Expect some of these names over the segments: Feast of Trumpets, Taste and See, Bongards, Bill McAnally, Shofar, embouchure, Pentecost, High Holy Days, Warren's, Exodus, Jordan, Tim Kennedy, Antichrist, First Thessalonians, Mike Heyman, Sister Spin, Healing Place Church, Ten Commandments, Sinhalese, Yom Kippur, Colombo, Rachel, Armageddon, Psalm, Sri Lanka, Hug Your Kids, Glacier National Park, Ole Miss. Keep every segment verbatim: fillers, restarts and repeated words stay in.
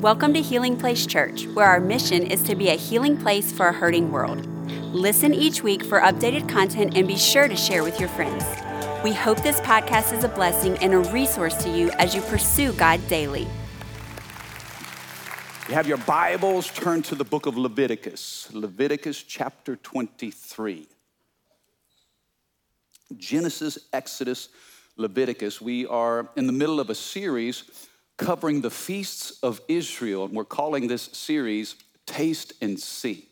Welcome to Healing Place Church, where our mission is to be a healing place for a hurting world. Listen each week for updated content and be sure to share with your friends. We hope this podcast is a blessing and a resource to you as you pursue God daily. You have your Bibles, turn to the book of Leviticus, Leviticus chapter twenty-three. Genesis, Exodus, Leviticus. We are in the middle of a series covering the feasts of Israel, and we're calling this series Taste and See.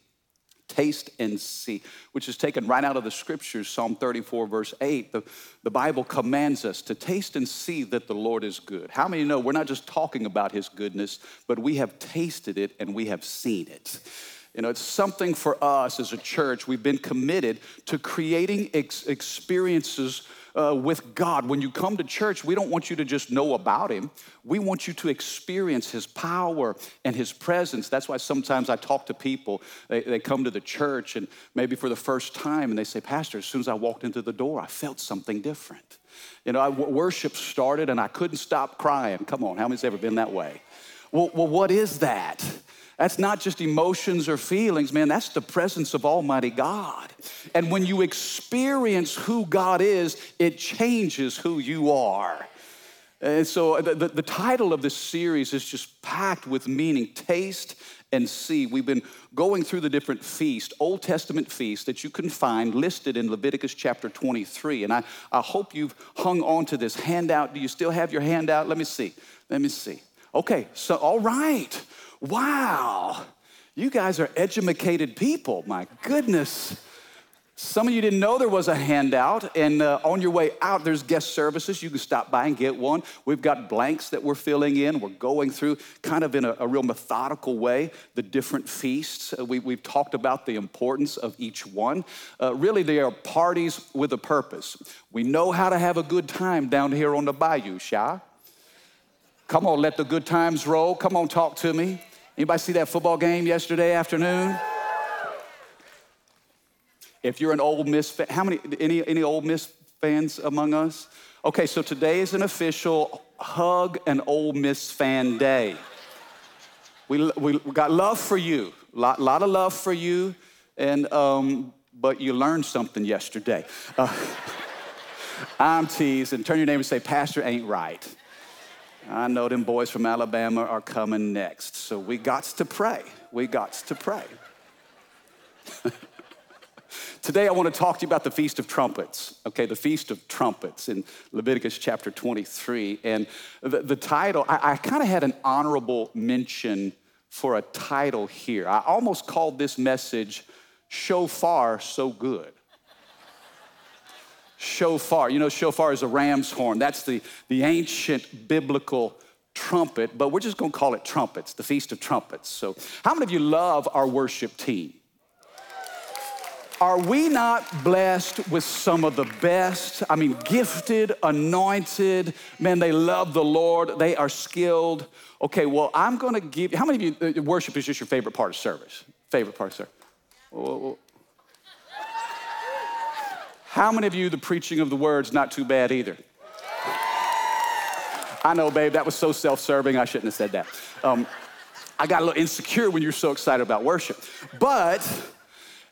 Taste and See, which is taken right out of the scriptures, Psalm thirty-four, verse eight. The, the Bible commands us to taste and see that the Lord is good. How many know we're not just talking about his goodness, but we have tasted it and we have seen it? You know, it's something for us as a church. We've been committed to creating ex- experiences Uh, with God. When you come to church, we don't want you to just know about him. We want you to experience his power and his presence. That's why sometimes I talk to people. They, they come to the church and maybe for the first time, and they say, Pastor, as soon as I walked into the door, I felt something different. You know, I, worship started and I couldn't stop crying. Come on, how many's ever been that way? Well, well what is that? That's not just emotions or feelings, man. That's the presence of Almighty God. And when you experience who God is, it changes who you are. And so the, the, the title of this series is just packed with meaning, Taste and See. We've been going through the different feasts, Old Testament feasts that you can find listed in Leviticus chapter twenty-three. And I, I hope you've hung on to this handout. Do you still have your handout? Let me see. Let me see. Okay, so all right. Wow, you guys are edumacated people, my goodness. Some of you didn't know there was a handout, and uh, on your way out, there's guest services. You can stop by and get one. We've got blanks that we're filling in. We're going through kind of in a, a real methodical way the different feasts. Uh, we, we've talked about the importance of each one. Uh, really, they are parties with a purpose. We know how to have a good time down here on the bayou, Sha. Come on, let the good times roll. Come on, talk to me. Anybody see that football game yesterday afternoon? If you're an Ole Miss fan, how many, any, any Ole Miss fans among us? Okay, so today is an official hug an Ole Miss fan day. We, we, we got love for you, a lot, lot of love for you, and um, but you learned something yesterday. Uh, I'm teasing. Turn your neighbor and say, Pastor ain't right. I know them boys from Alabama are coming next, so we gots to pray. We gots to pray. Today, I want to talk to you about the Feast of Trumpets, okay, the Feast of Trumpets in Leviticus chapter twenty-three. And the, the title, I, I kind of had an honorable mention for a title here. I almost called this message, Shofar So Good. Shofar, you know, shofar is a ram's horn. That's the, the ancient biblical trumpet, but we're just going to call it trumpets, the Feast of Trumpets. So how many of you love our worship team? Are we not blessed with some of the best? I mean, gifted, anointed, man, they love the Lord. They are skilled. Okay, well, I'm going to give, how many of you, worship is just your favorite part of service? Favorite part of service? Whoa, whoa. How many of you, the preaching of the word's not too bad either? I know, babe, that was so self-serving, I shouldn't have said that. Um, I got a little insecure when you're so excited about worship. But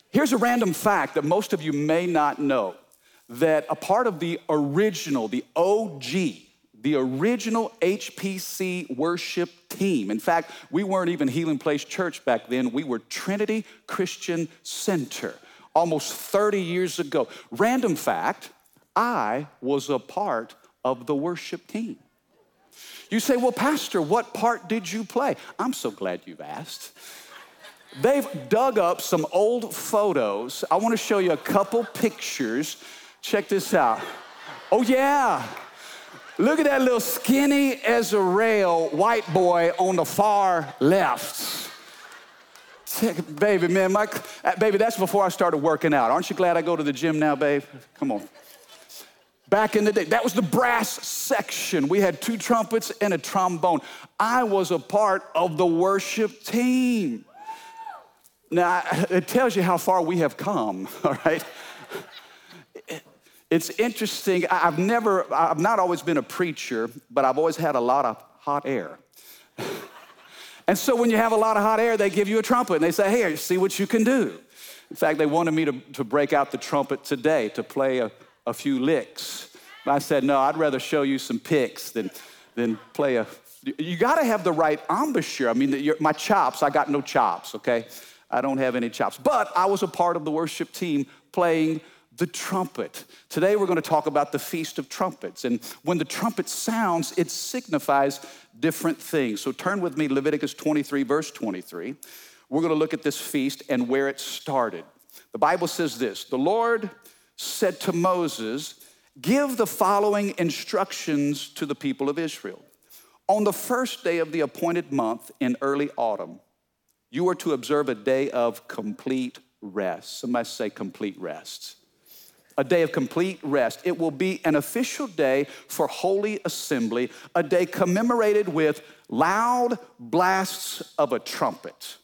here's a random fact that most of you may not know, that a part of the original, the O G, the original H P C worship team. In fact, we weren't even Healing Place Church back then. We were Trinity Christian Center. Almost thirty years ago. Random fact, I was a part of the worship team. You say, well, Pastor, what part did you play? I'm so glad you've asked. They've dug up some old photos. I want to show you a couple pictures. Check this out. Oh, yeah. Look at that little skinny as a rail white boy on the far left. Baby, man, my, baby, that's before I started working out. Aren't you glad I go to the gym now, babe? Come on. Back in the day, that was the brass section. We had two trumpets and a trombone. I was a part of the worship team. Now, it tells you how far we have come, all right? It's interesting. I've never, I've not always been a preacher, but I've always had a lot of hot air. And so when you have a lot of hot air, they give you a trumpet and they say, hey, see what you can do. In fact, they wanted me to, to break out the trumpet today to play a, a few licks. And I said, no, I'd rather show you some picks than, than play a, you gotta have the right embouchure. I mean, the, your, my chops, I got no chops, okay? I don't have any chops. But I was a part of the worship team playing the trumpet. Today we're gonna talk about the Feast of Trumpets. And when the trumpet sounds, it signifies different things. So turn with me, Leviticus twenty-three, verse twenty-three. We're gonna look at this feast and where it started. The Bible says this, the Lord said to Moses, give the following instructions to the people of Israel. On the first day of the appointed month in early autumn, you are to observe a day of complete rest. Somebody say complete rest. A day of complete rest. It will be an official day for holy assembly, a day commemorated with loud blasts of a trumpet.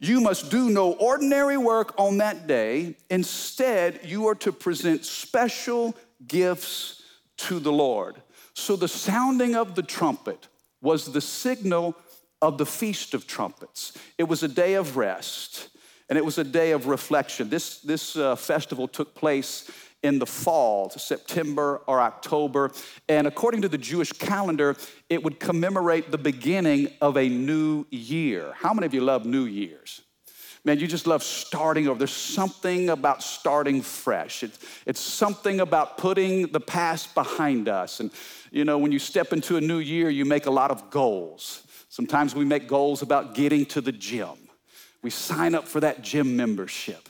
You must do no ordinary work on that day. Instead, you are to present special gifts to the Lord. So the sounding of the trumpet was the signal of the Feast of Trumpets. It was a day of rest, and it was a day of reflection. This, this uh, festival took place in the fall, September or October, and according to the Jewish calendar, it would commemorate the beginning of a new year. How many of you love New Year's? Man, you just love starting over. There's something about starting fresh. It's, it's something about putting the past behind us. And, you know, when you step into a new year, you make a lot of goals. Sometimes we make goals about getting to the gym. We sign up for that gym membership.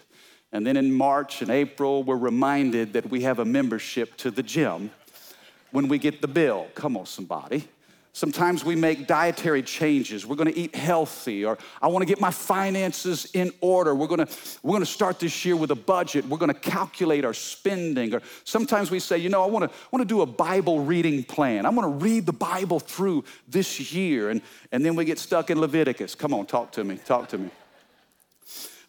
And then in March and April, we're reminded that we have a membership to the gym when we get the bill. Come on, somebody. Sometimes we make dietary changes. We're gonna eat healthy, or I wanna get my finances in order. We're gonna, we're gonna start this year with a budget. We're gonna calculate our spending. Or sometimes we say, you know, I wanna, wanna do a Bible reading plan. I'm gonna read the Bible through this year. And, and then we get stuck in Leviticus. Come on, talk to me, talk to me.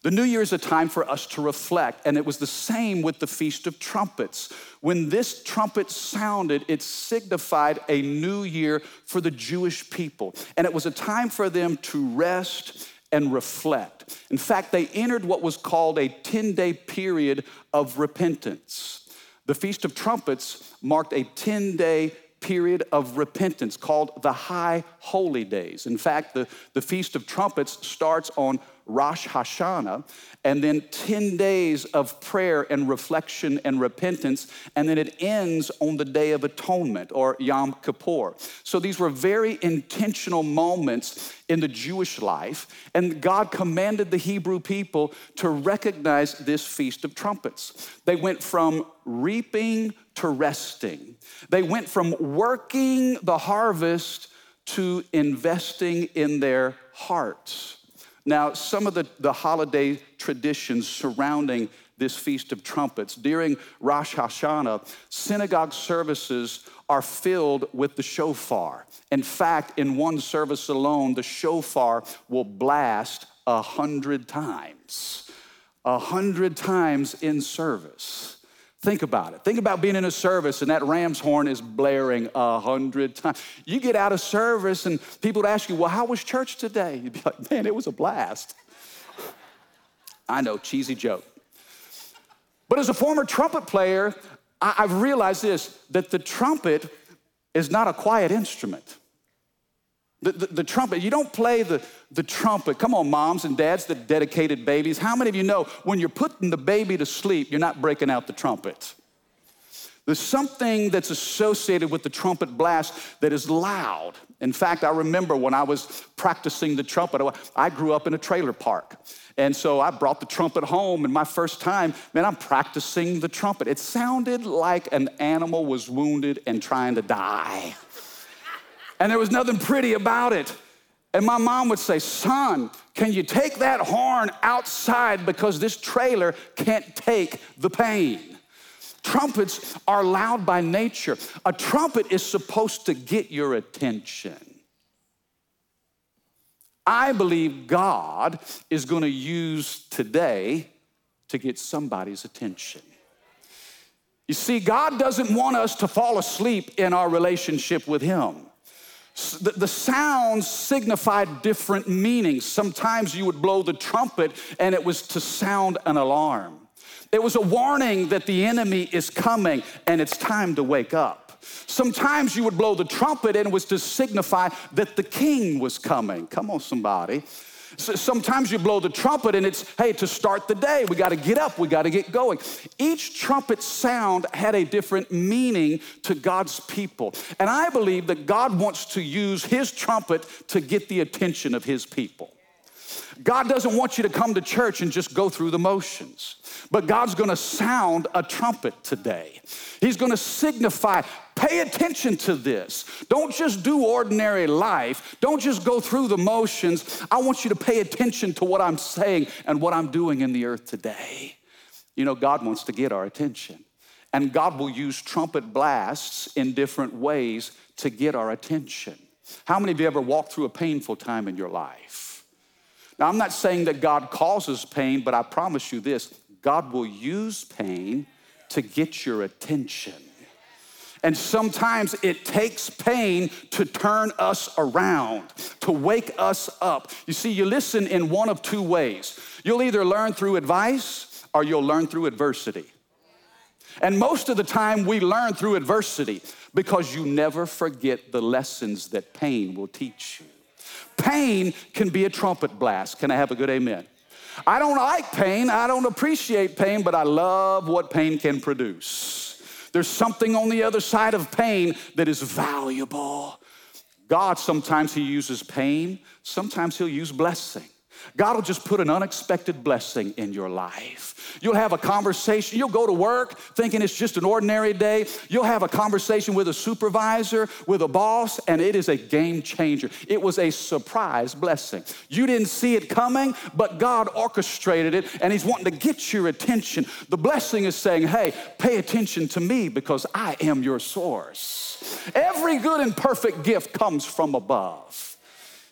The new year is a time for us to reflect, and it was the same with the Feast of Trumpets. When this trumpet sounded, it signified a new year for the Jewish people, and it was a time for them to rest and reflect. In fact, they entered what was called a ten-day period of repentance. The Feast of Trumpets marked a ten-day period of repentance called the High Holy Days. In fact, the, the Feast of Trumpets starts on Rosh Hashanah, and then ten days of prayer and reflection and repentance, and then it ends on the Day of Atonement, or Yom Kippur. So these were very intentional moments in the Jewish life, and God commanded the Hebrew people to recognize this Feast of Trumpets. They went from reaping to resting. They went from working the harvest to investing in their hearts. Now, some of the, the holiday traditions surrounding this Feast of Trumpets. During Rosh Hashanah, synagogue services are filled with the shofar. In fact, in one service alone, the shofar will blast a hundred times. A hundred times in service. Think about it. Think about being in a service and that ram's horn is blaring a hundred times. You get out of service and people would ask you, well, how was church today? You'd be like, man, it was a blast. I know, cheesy joke. But as a former trumpet player, I- I've realized this, that the trumpet is not a quiet instrument. The, the, the trumpet, you don't play the, the trumpet. Come on, moms and dads that dedicated babies. How many of you know when you're putting the baby to sleep, you're not breaking out the trumpet? There's something that's associated with the trumpet blast that is loud. In fact, I remember when I was practicing the trumpet, I grew up in a trailer park. And so I brought the trumpet home, and my first time, man, I'm practicing the trumpet. It sounded like an animal was wounded and trying to die. And there was nothing pretty about it. And my mom would say, son, can you take that horn outside because this trailer can't take the pain? Trumpets are loud by nature. A trumpet is supposed to get your attention. I believe God is going to use today to get somebody's attention. You see, God doesn't want us to fall asleep in our relationship with Him. The, the sounds signified different meanings. Sometimes you would blow the trumpet and it was to sound an alarm. It was a warning that the enemy is coming and it's time to wake up. Sometimes you would blow the trumpet and it was to signify that the king was coming. Come on, somebody. Sometimes you blow the trumpet and it's, hey, to start the day, we got to get up, we got to get going. Each trumpet sound had a different meaning to God's people. And I believe that God wants to use his trumpet to get the attention of his people. God doesn't want you to come to church and just go through the motions. But God's going to sound a trumpet today. He's going to signify, pay attention to this. Don't just do ordinary life. Don't just go through the motions. I want you to pay attention to what I'm saying and what I'm doing in the earth today. You know, God wants to get our attention. And God will use trumpet blasts in different ways to get our attention. How many of you ever walked through a painful time in your life? Now, I'm not saying that God causes pain, but I promise you this, God will use pain to get your attention. And sometimes it takes pain to turn us around, to wake us up. You see, you listen in one of two ways. You'll either learn through advice or you'll learn through adversity. And most of the time we learn through adversity because you never forget the lessons that pain will teach you. Pain can be a trumpet blast. Can I have a good amen? I don't like pain. I don't appreciate pain, but I love what pain can produce. There's something on the other side of pain that is valuable. God, sometimes he uses pain. Sometimes he'll use blessing. God will just put an unexpected blessing in your life. You'll have a conversation. You'll go to work thinking it's just an ordinary day. You'll have a conversation with a supervisor, with a boss, and it is a game changer. It was a surprise blessing. You didn't see it coming, but God orchestrated it, and he's wanting to get your attention. The blessing is saying, hey, pay attention to me because I am your source. Every good and perfect gift comes from above.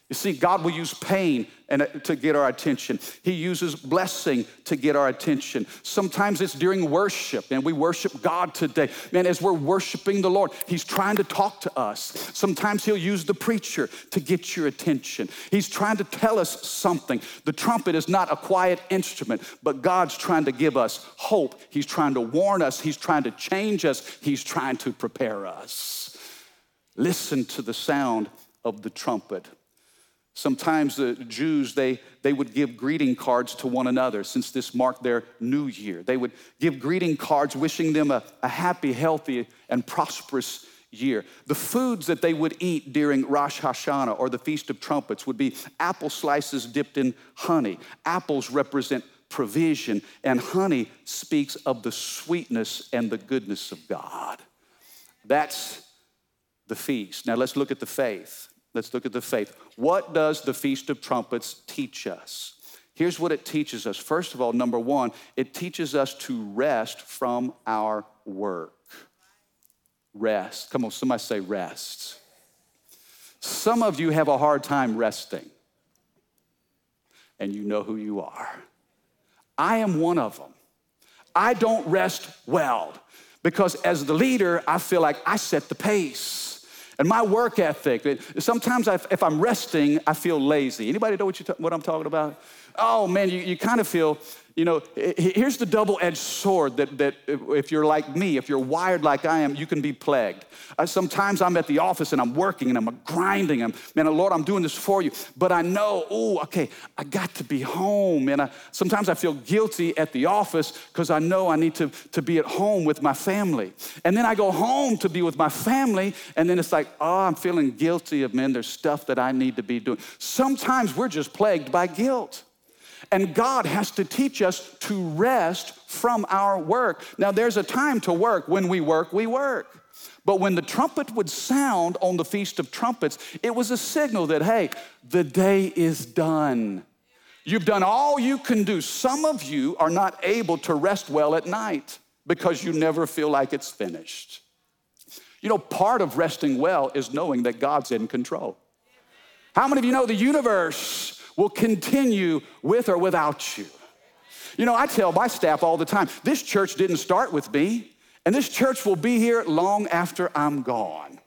You see, God will use pain and to get our attention. He uses blessing to get our attention. Sometimes it's during worship, and we worship God today. Man, as we're worshiping the Lord, he's trying to talk to us. Sometimes he'll use the preacher to get your attention. He's trying to tell us something. The trumpet is not a quiet instrument, but God's trying to give us hope. He's trying to warn us. He's trying to change us. He's trying to prepare us. Listen to the sound of the trumpet. Sometimes the Jews, they, they would give greeting cards to one another since this marked their new year. They would give greeting cards wishing them a, a happy, healthy, and prosperous year. The foods that they would eat during Rosh Hashanah or the Feast of Trumpets would be apple slices dipped in honey. Apples represent provision, and honey speaks of the sweetness and the goodness of God. That's the feast. Now let's look at the faith. Let's look at the faith. What does the Feast of Trumpets teach us? Here's what it teaches us. First of all, number one, it teaches us to rest from our work. Rest. Come on, somebody say rest. Some of you have a hard time resting, and you know who you are. I am one of them. I don't rest well because as the leader, I feel like I set the pace. And my work ethic, sometimes if I'm resting, I feel lazy. Anybody know what, you, what I'm talking about? Oh, man, you, you kind of feel, you know, here's the double-edged sword that, that if you're like me, if you're wired like I am, you can be plagued. Sometimes I'm at the office and I'm working and I'm grinding. I'm, man, Lord, I'm doing this for you. But I know, oh, okay, I got to be home. And I, sometimes I feel guilty at the office because I know I need to, to be at home with my family. And then I go home to be with my family. And then it's like, oh, I'm feeling guilty of, man, there's stuff that I need to be doing. Sometimes we're just plagued by guilt. And God has to teach us to rest from our work. Now, there's a time to work. When we work, we work. But when the trumpet would sound on the Feast of Trumpets, it was a signal that, hey, the day is done. You've done all you can do. Some of you are not able to rest well at night because you never feel like it's finished. You know, part of resting well is knowing that God's in control. How many of you know the universe will continue with or without you? You know, I tell my staff all the time, this church didn't start with me, And this church will be here long after I'm gone.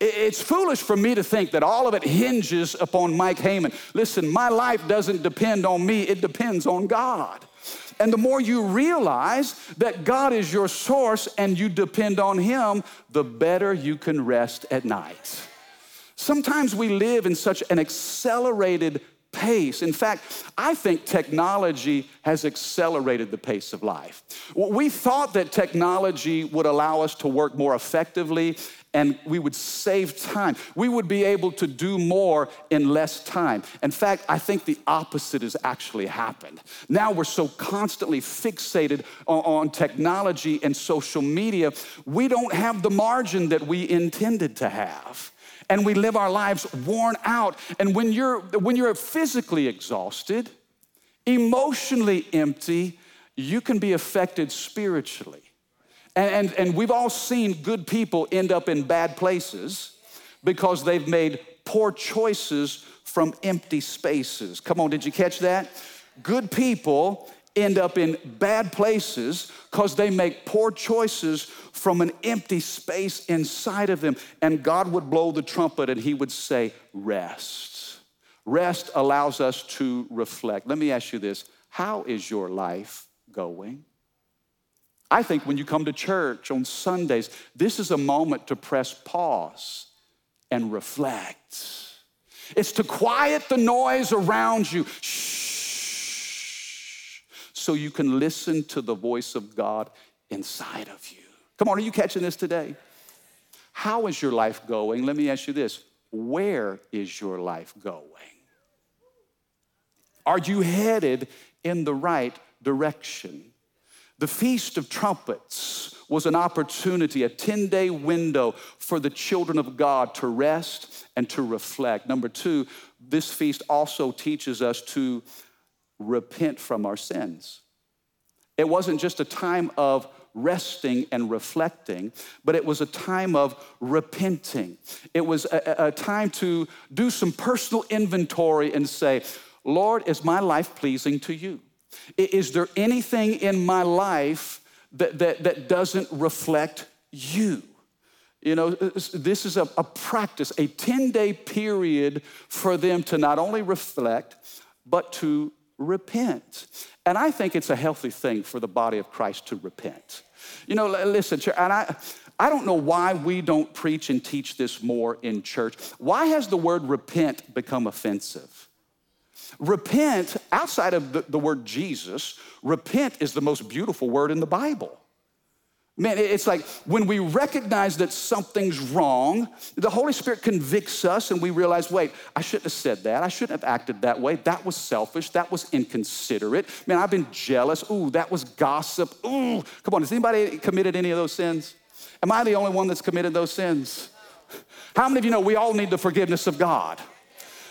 It's foolish for me to think that all of it hinges upon Mike Heyman. Listen, my life doesn't depend on me. It depends on God. And the more you realize that God is your source and you depend on him, the better you can rest at night. Sometimes we live in such an accelerated pace. In fact, I think technology has accelerated the pace of life. We thought that technology would allow us to work more effectively and we would save time. We would be able to do more in less time. In fact, I think the opposite has actually happened. Now we're so constantly fixated on technology and social media, we don't have the margin that we intended to have. And we live our lives worn out. And when you're, when you're physically exhausted, emotionally empty, you can be affected spiritually. And, and, and we've all seen good people end up in bad places because they've made poor choices from empty spaces. Come on, did you catch that? Good people end up in bad places because they make poor choices from an empty space inside of them. And God would blow the trumpet and he would say, rest. Rest allows us to reflect. Let me ask you this. How is your life going? I think when you come to church on Sundays, this is a moment to press pause and reflect. It's to quiet the noise around you. Shh. So you can listen to the voice of God inside of you. Come on, are you catching this today? How is your life going? Let me ask you this. Where is your life going? Are you headed in the right direction? The Feast of Trumpets was an opportunity, a ten-day window for the children of God to rest and to reflect. Number two, this feast also teaches us to repent from our sins. It wasn't just a time of resting and reflecting, but it was a time of repenting. It was a, a time to do some personal inventory and say, Lord, is my life pleasing to you? Is there anything in my life that, that, that doesn't reflect you? You know, this is a, a practice, a ten-day period for them to not only reflect, but to repent. And I think it's a healthy thing for the body of Christ to repent. You know, listen, and I, I don't know why we don't preach and teach this more in church. Why has the word repent become offensive? Repent, outside of the, the word Jesus, repent is the most beautiful word in the Bible. Man, it's like when we recognize that something's wrong, the Holy Spirit convicts us and we realize, wait, I shouldn't have said that. I shouldn't have acted that way. That was selfish. That was inconsiderate. Man, I've been jealous. Ooh, that was gossip. Ooh, come on, has anybody committed any of those sins? Am I the only one that's committed those sins? How many of you know we all need the forgiveness of God?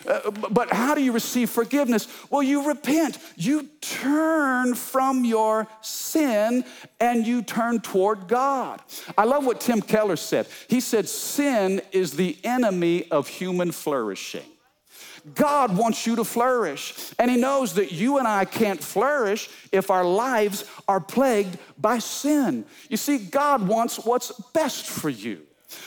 Uh, but how do you receive forgiveness? Well, you repent. You turn from your sin and you turn toward God. I love what Tim Keller said. He said, sin is the enemy of human flourishing. God wants you to flourish, and he knows that you and I can't flourish if our lives are plagued by sin. You see, God wants what's best for you.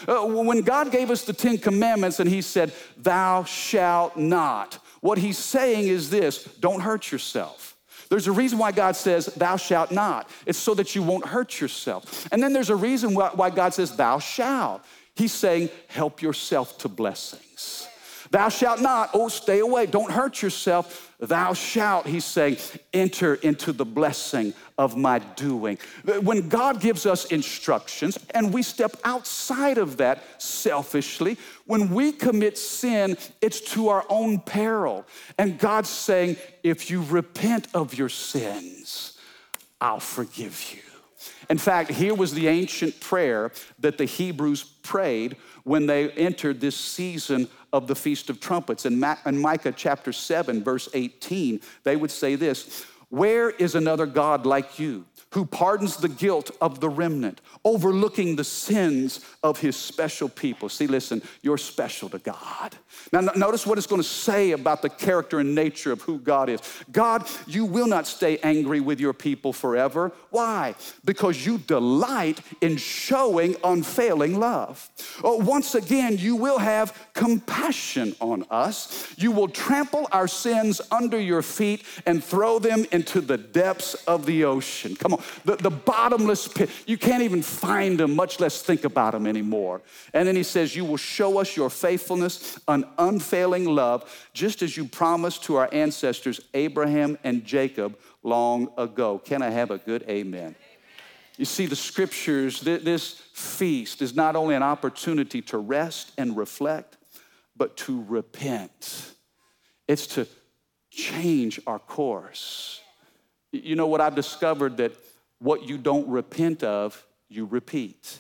Uh, when God gave us the Ten Commandments and he said, thou shalt not, what he's saying is this, don't hurt yourself. There's a reason why God says, thou shalt not. It's so that you won't hurt yourself. And then there's a reason why, why God says, thou shalt. He's saying, help yourself to blessings. Thou shalt not, oh, stay away, don't hurt yourself. Thou shalt, he's saying, enter into the blessing of my doing. When God gives us instructions and we step outside of that selfishly, when we commit sin, it's to our own peril. And God's saying, if you repent of your sins, I'll forgive you. In fact, here was the ancient prayer that the Hebrews prayed when they entered this season of the Feast of Trumpets. In Micah chapter seven, verse eighteen, they would say this, where is another God like you who pardons the guilt of the remnant, overlooking the sins of his special people. See, listen, you're special to God. Now, notice what it's going to say about the character and nature of who God is. God, you will not stay angry with your people forever. Why? Because you delight in showing unfailing love. Oh, once again, you will have compassion on us. You will trample our sins under your feet and throw them into the depths of the ocean. Come on. The, the bottomless pit. You can't even find them, much less think about them anymore. And then he says, you will show us your faithfulness, an unfailing love, just as you promised to our ancestors, Abraham and Jacob, long ago. Can I have a good amen? Amen. You see, the scriptures, th- this feast is not only an opportunity to rest and reflect, but to repent. It's to change our course. You know what I've discovered? That what you don't repent of, you repeat.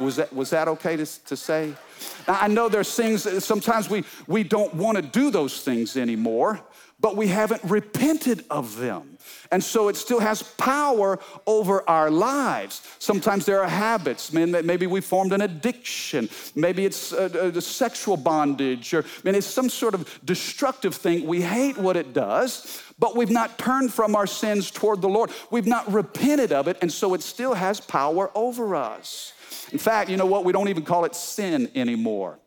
Was that, was that okay to, to say? Now, I know there's things that sometimes we, we don't want to do those things anymore, but we haven't repented of them. And so it still has power over our lives. Sometimes there are habits, man, that maybe we formed an addiction. Maybe it's a, a sexual bondage, or man, it's some sort of destructive thing. We hate what it does, but we've not turned from our sins toward the Lord. We've not repented of it, and so it still has power over us. In fact, you know what? We don't even call it sin anymore.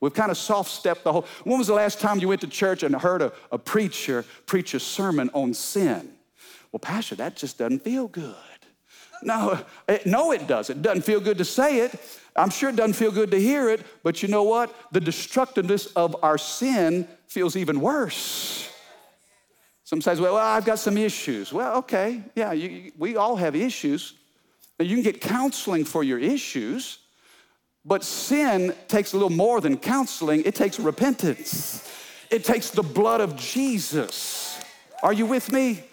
We've kind of soft-stepped the whole. When was the last time you went to church and heard a, a preacher preach a sermon on sin? Well, Pastor, that just doesn't feel good. No, it, no, it doesn't. It doesn't feel good to say it. I'm sure it doesn't feel good to hear it, but you know what? The destructiveness of our sin feels even worse. Sometimes, well, well I've got some issues. Well, okay, yeah, you, you, we all have issues. Now, you can get counseling for your issues, but sin takes a little more than counseling. It takes repentance. It takes the blood of Jesus. Are you with me?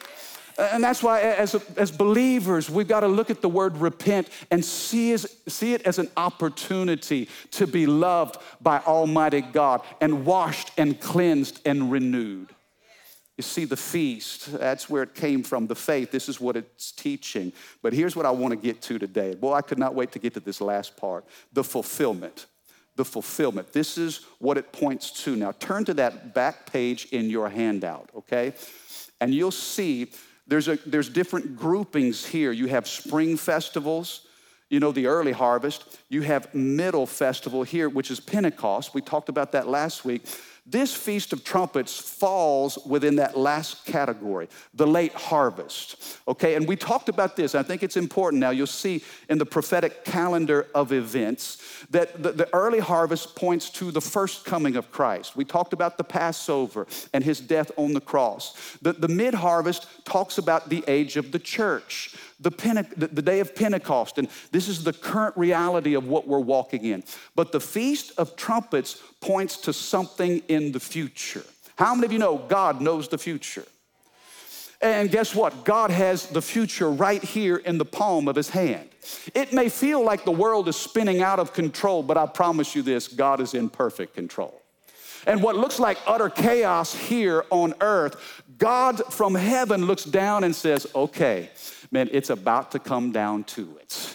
And that's why as, as believers, we've got to look at the word repent and see, as, see it as an opportunity to be loved by Almighty God and washed and cleansed and renewed. You see, the feast, that's where it came from, the faith. This is what it's teaching. But here's what I want to get to today. Boy, I could not wait to get to this last part, the fulfillment, the fulfillment. This is what it points to. Now, turn to that back page in your handout, okay? And you'll see there's a, there's different groupings here. You have spring festivals, you know, the early harvest. You have middle festival here, which is Pentecost. We talked about that last week. This Feast of Trumpets falls within that last category, the late harvest, okay? And we talked about this. I think it's important now. You'll see in the prophetic calendar of events that the, the early harvest points to the first coming of Christ. We talked about the Passover and his death on the cross. The, the mid-harvest talks about the age of the church, the, Pente- the, the day of Pentecost, and this is the current reality of what we're walking in. But the Feast of Trumpets points to something in the future. How many of you know God knows the future? And guess what? God has the future right here in the palm of his hand. It may feel like the world is spinning out of control, but I promise you this, God is in perfect control. And what looks like utter chaos here on earth, God from heaven looks down and says, okay, man, it's about to come down to it.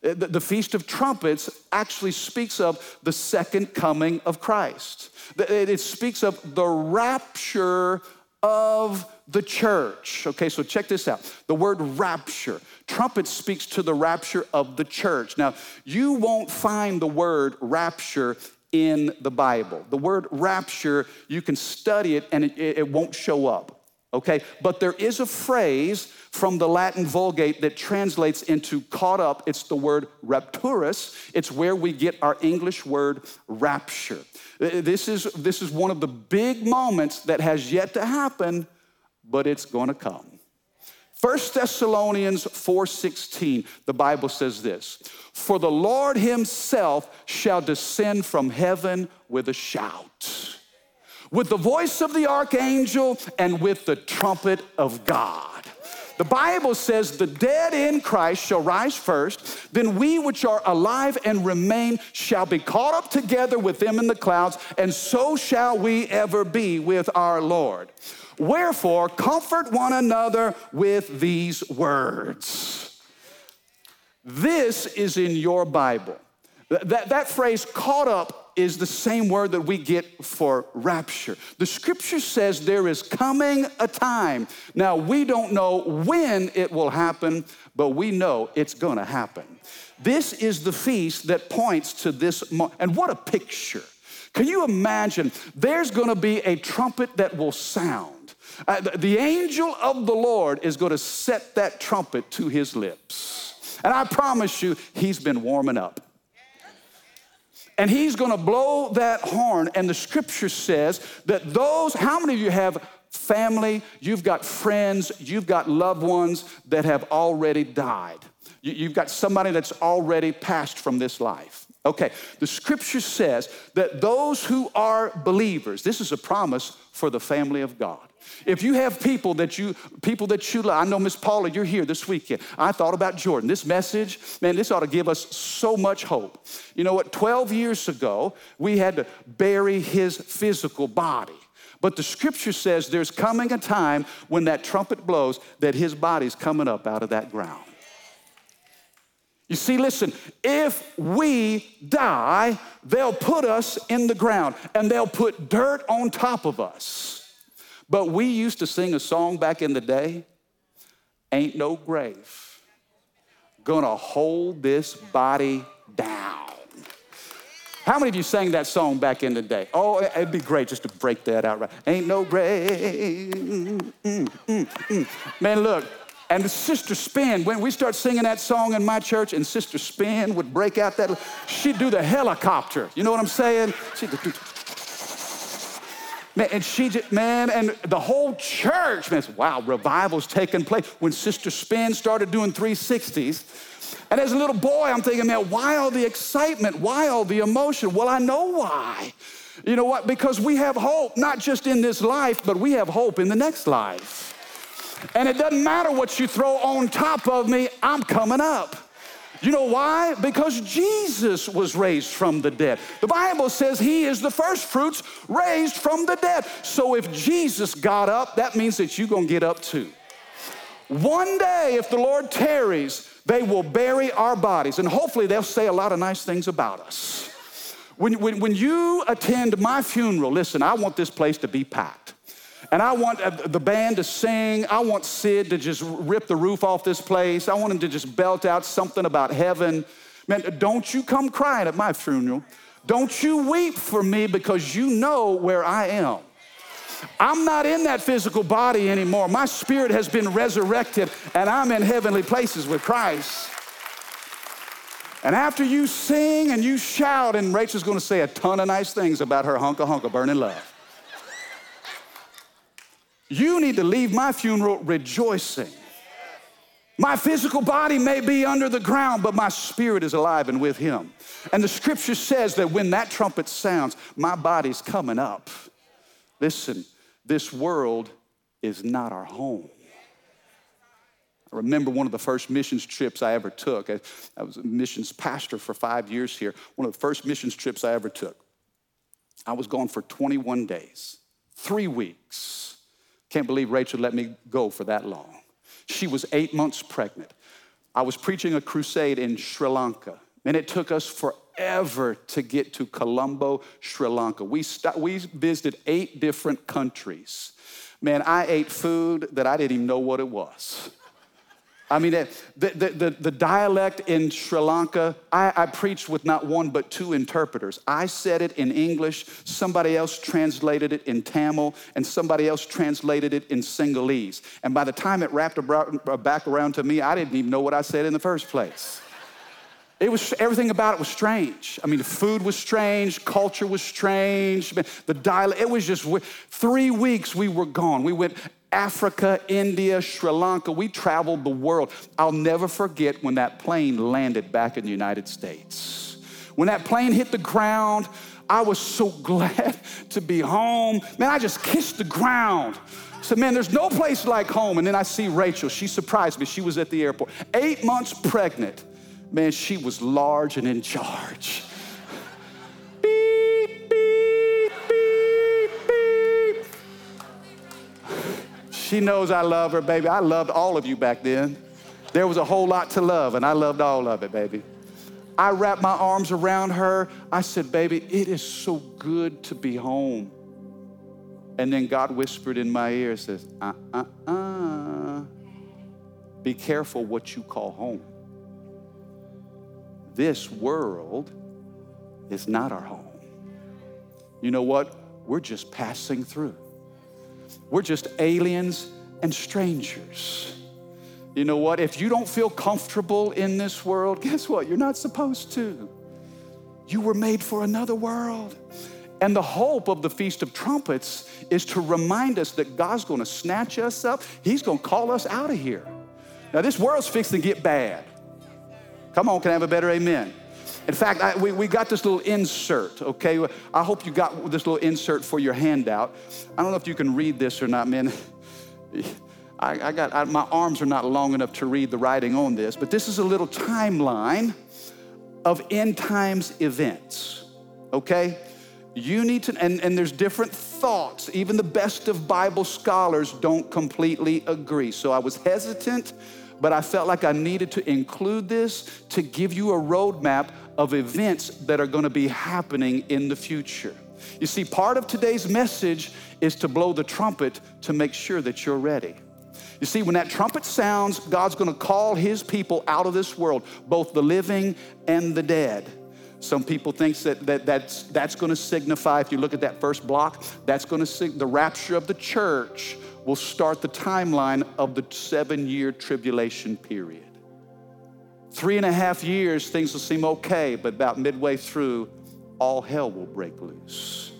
The Feast of Trumpets actually speaks of the second coming of Christ. It speaks of the rapture of the church. Okay, so check this out. The word rapture. Trumpet speaks to the rapture of the church. Now, you won't find the word rapture in the Bible. The word rapture, you can study it and it, it won't show up. Okay, but there is a phrase from the Latin Vulgate that translates into caught up. It's the word rapturus. It's where we get our English word rapture. This is, this is one of the big moments that has yet to happen, but it's going to come. First Thessalonians four sixteen, the Bible says this, "For the Lord himself shall descend from heaven with a shout, with the voice of the archangel and with the trumpet of God." The Bible says the dead in Christ shall rise first, then we which are alive and remain shall be caught up together with them in the clouds, and so shall we ever be with our Lord. Wherefore, comfort one another with these words. This is in your Bible. That, that phrase, caught up, is the same word that we get for rapture. The scripture says there is coming a time. Now, we don't know when it will happen, but we know it's gonna happen. This is the feast that points to this moment. And what a picture. Can you imagine? There's gonna be a trumpet that will sound. Uh, the, the angel of the Lord is gonna set that trumpet to his lips. And I promise you, he's been warming up. And he's gonna blow that horn, and the scripture says that those, how many of you have family, you've got friends, you've got loved ones that have already died? You've got somebody that's already passed from this life. Okay, the scripture says that those who are believers, this is a promise for the family of God. If you have people that you people that you love, I know Miss Paula, you're here this weekend. I thought about Jordan. This message, man, this ought to give us so much hope. You know what? twelve years ago, we had to bury his physical body. But the scripture says there's coming a time when that trumpet blows that his body's coming up out of that ground. You see, listen, if we die, they'll put us in the ground and they'll put dirt on top of us. But we used to sing a song back in the day, ain't no grave gonna hold this body down. How many of you sang that song back in the day? Oh, it'd be great just to break that out right. Ain't no grave. Mm, mm, mm. Man, look, and the Sister Spin, when we start singing that song in my church, and Sister Spin would break out that, she'd do the helicopter. You know what I'm saying? She'd do, Man, and she just, man, and the whole church, man, wow, revival's taking place. When Sister Spin started doing three sixties, and as a little boy, I'm thinking, man, why all the excitement? Why all the emotion? Well, I know why. You know what? Because we have hope, not just in this life, but we have hope in the next life. And it doesn't matter what you throw on top of me, I'm coming up. You know why? Because Jesus was raised from the dead. The Bible says he is the first fruits raised from the dead. So if Jesus got up, that means that you're going to get up too. One day, if the Lord tarries, they will bury our bodies, and hopefully they'll say a lot of nice things about us. When, when, when you attend my funeral, listen, I want this place to be packed. And I want the band to sing. I want Sid to just rip the roof off this place. I want him to just belt out something about heaven. Man, don't you come crying at my funeral. Don't you weep for me, because you know where I am. I'm not in that physical body anymore. My spirit has been resurrected, and I'm in heavenly places with Christ. And after you sing and you shout, and Rachel's going to say a ton of nice things about her hunka-hunka burning love. You need to leave my funeral rejoicing. My physical body may be under the ground, but my spirit is alive and with him. And the scripture says that when that trumpet sounds, my body's coming up. Listen, this world is not our home. I remember one of the first missions trips I ever took. I, I was a missions pastor for five years here. One of the first missions trips I ever took. I was gone for twenty-one days, three weeks. Can't believe Rachel let me go for that long. She was eight months pregnant. I was preaching a crusade in Sri Lanka, and it took us forever to get to Colombo, Sri Lanka. We st- we visited eight different countries. Man, I ate food that I didn't even know what it was. I mean, the, the, the, the dialect in Sri Lanka, I, I preached with not one but two interpreters. I said it in English, somebody else translated it in Tamil, and somebody else translated it in Sinhalese. And by the time it wrapped about, back around to me, I didn't even know what I said in the first place. It was, everything about it was strange. I mean, the food was strange, culture was strange, the dialect, it was just, three weeks we were gone. We went Africa, India, Sri Lanka, we traveled the world. I'll never forget when that plane landed back in the United States. When that plane hit the ground, I was so glad to be home. Man, I just kissed the ground. I said, man, there's no place like home. And then I see Rachel. She surprised me. She was at the airport. Eight months pregnant. Man, she was large and in charge. Beep, beep, beep, beep. She knows I love her, baby. I loved all of you back then. There was a whole lot to love, and I loved all of it, baby. I wrapped my arms around her. I said, baby, it is so good to be home. And then God whispered in my ear, says, uh, uh, uh, be careful what you call home. This world is not our home. You know what? We're just passing through. We're just aliens and strangers. You know what? If you don't feel comfortable in this world, guess what? You're not supposed to. You were made for another world. And the hope of the Feast of Trumpets is to remind us that God's going to snatch us up. He's going to call us out of here. Now, this world's fixing to get bad. Come on, can I have a better amen? In fact, I, we, we got this little insert, okay? I hope you got this little insert for your handout. I don't know if you can read this or not, man. I, I got I, my arms are not long enough to read the writing on this, but this is a little timeline of end times events, okay? You need to, and, and there's different thoughts. Even the best of Bible scholars don't completely agree. So I was hesitant, but I felt like I needed to include this to give you a roadmap of events that are going to be happening in the future. You see, part of today's message is to blow the trumpet to make sure that you're ready. You see, when that trumpet sounds, God's going to call his people out of this world, both the living and the dead. Some people think that, that that's, that's going to signify, if you look at that first block, that's going to sig- the rapture of the church will start the timeline of the seven-year tribulation period. Three and a half years, things will seem okay, but about midway through, all hell will break loose.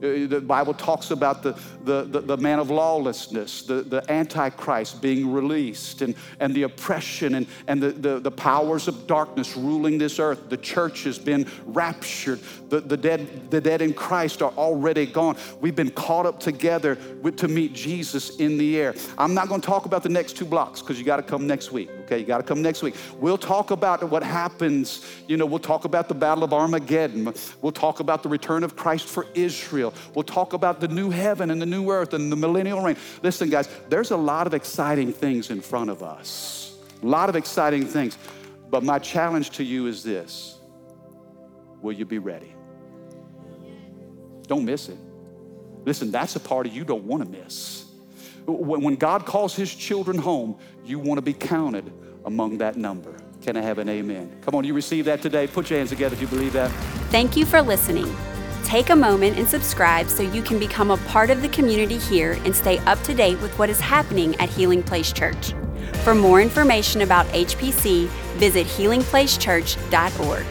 The Bible talks about the, the, the, the man of lawlessness, the, the Antichrist being released, and, and the oppression and, and the, the, the powers of darkness ruling this earth. The church has been raptured. The, the, dead, the dead in Christ are already gone. We've been caught up together with, to meet Jesus in the air. I'm not going to talk about the next two blocks because you got to come next week. Okay, you got to come next week. We'll talk about what happens. You know, we'll talk about the Battle of Armageddon. We'll talk about the return of Christ for Israel. We'll talk about the new heaven and the new earth and the millennial reign. Listen, guys, there's a lot of exciting things in front of us. A lot of exciting things. But my challenge to you is this. Will you be ready? Don't miss it. Listen, that's a party you don't want to miss. When God calls his children home, you want to be counted among that number. Can I have an amen? Come on, you receive that today. Put your hands together if you believe that. Thank you for listening. Take a moment and subscribe so you can become a part of the community here and stay up to date with what is happening at Healing Place Church. For more information about H P C, visit healing place church dot org.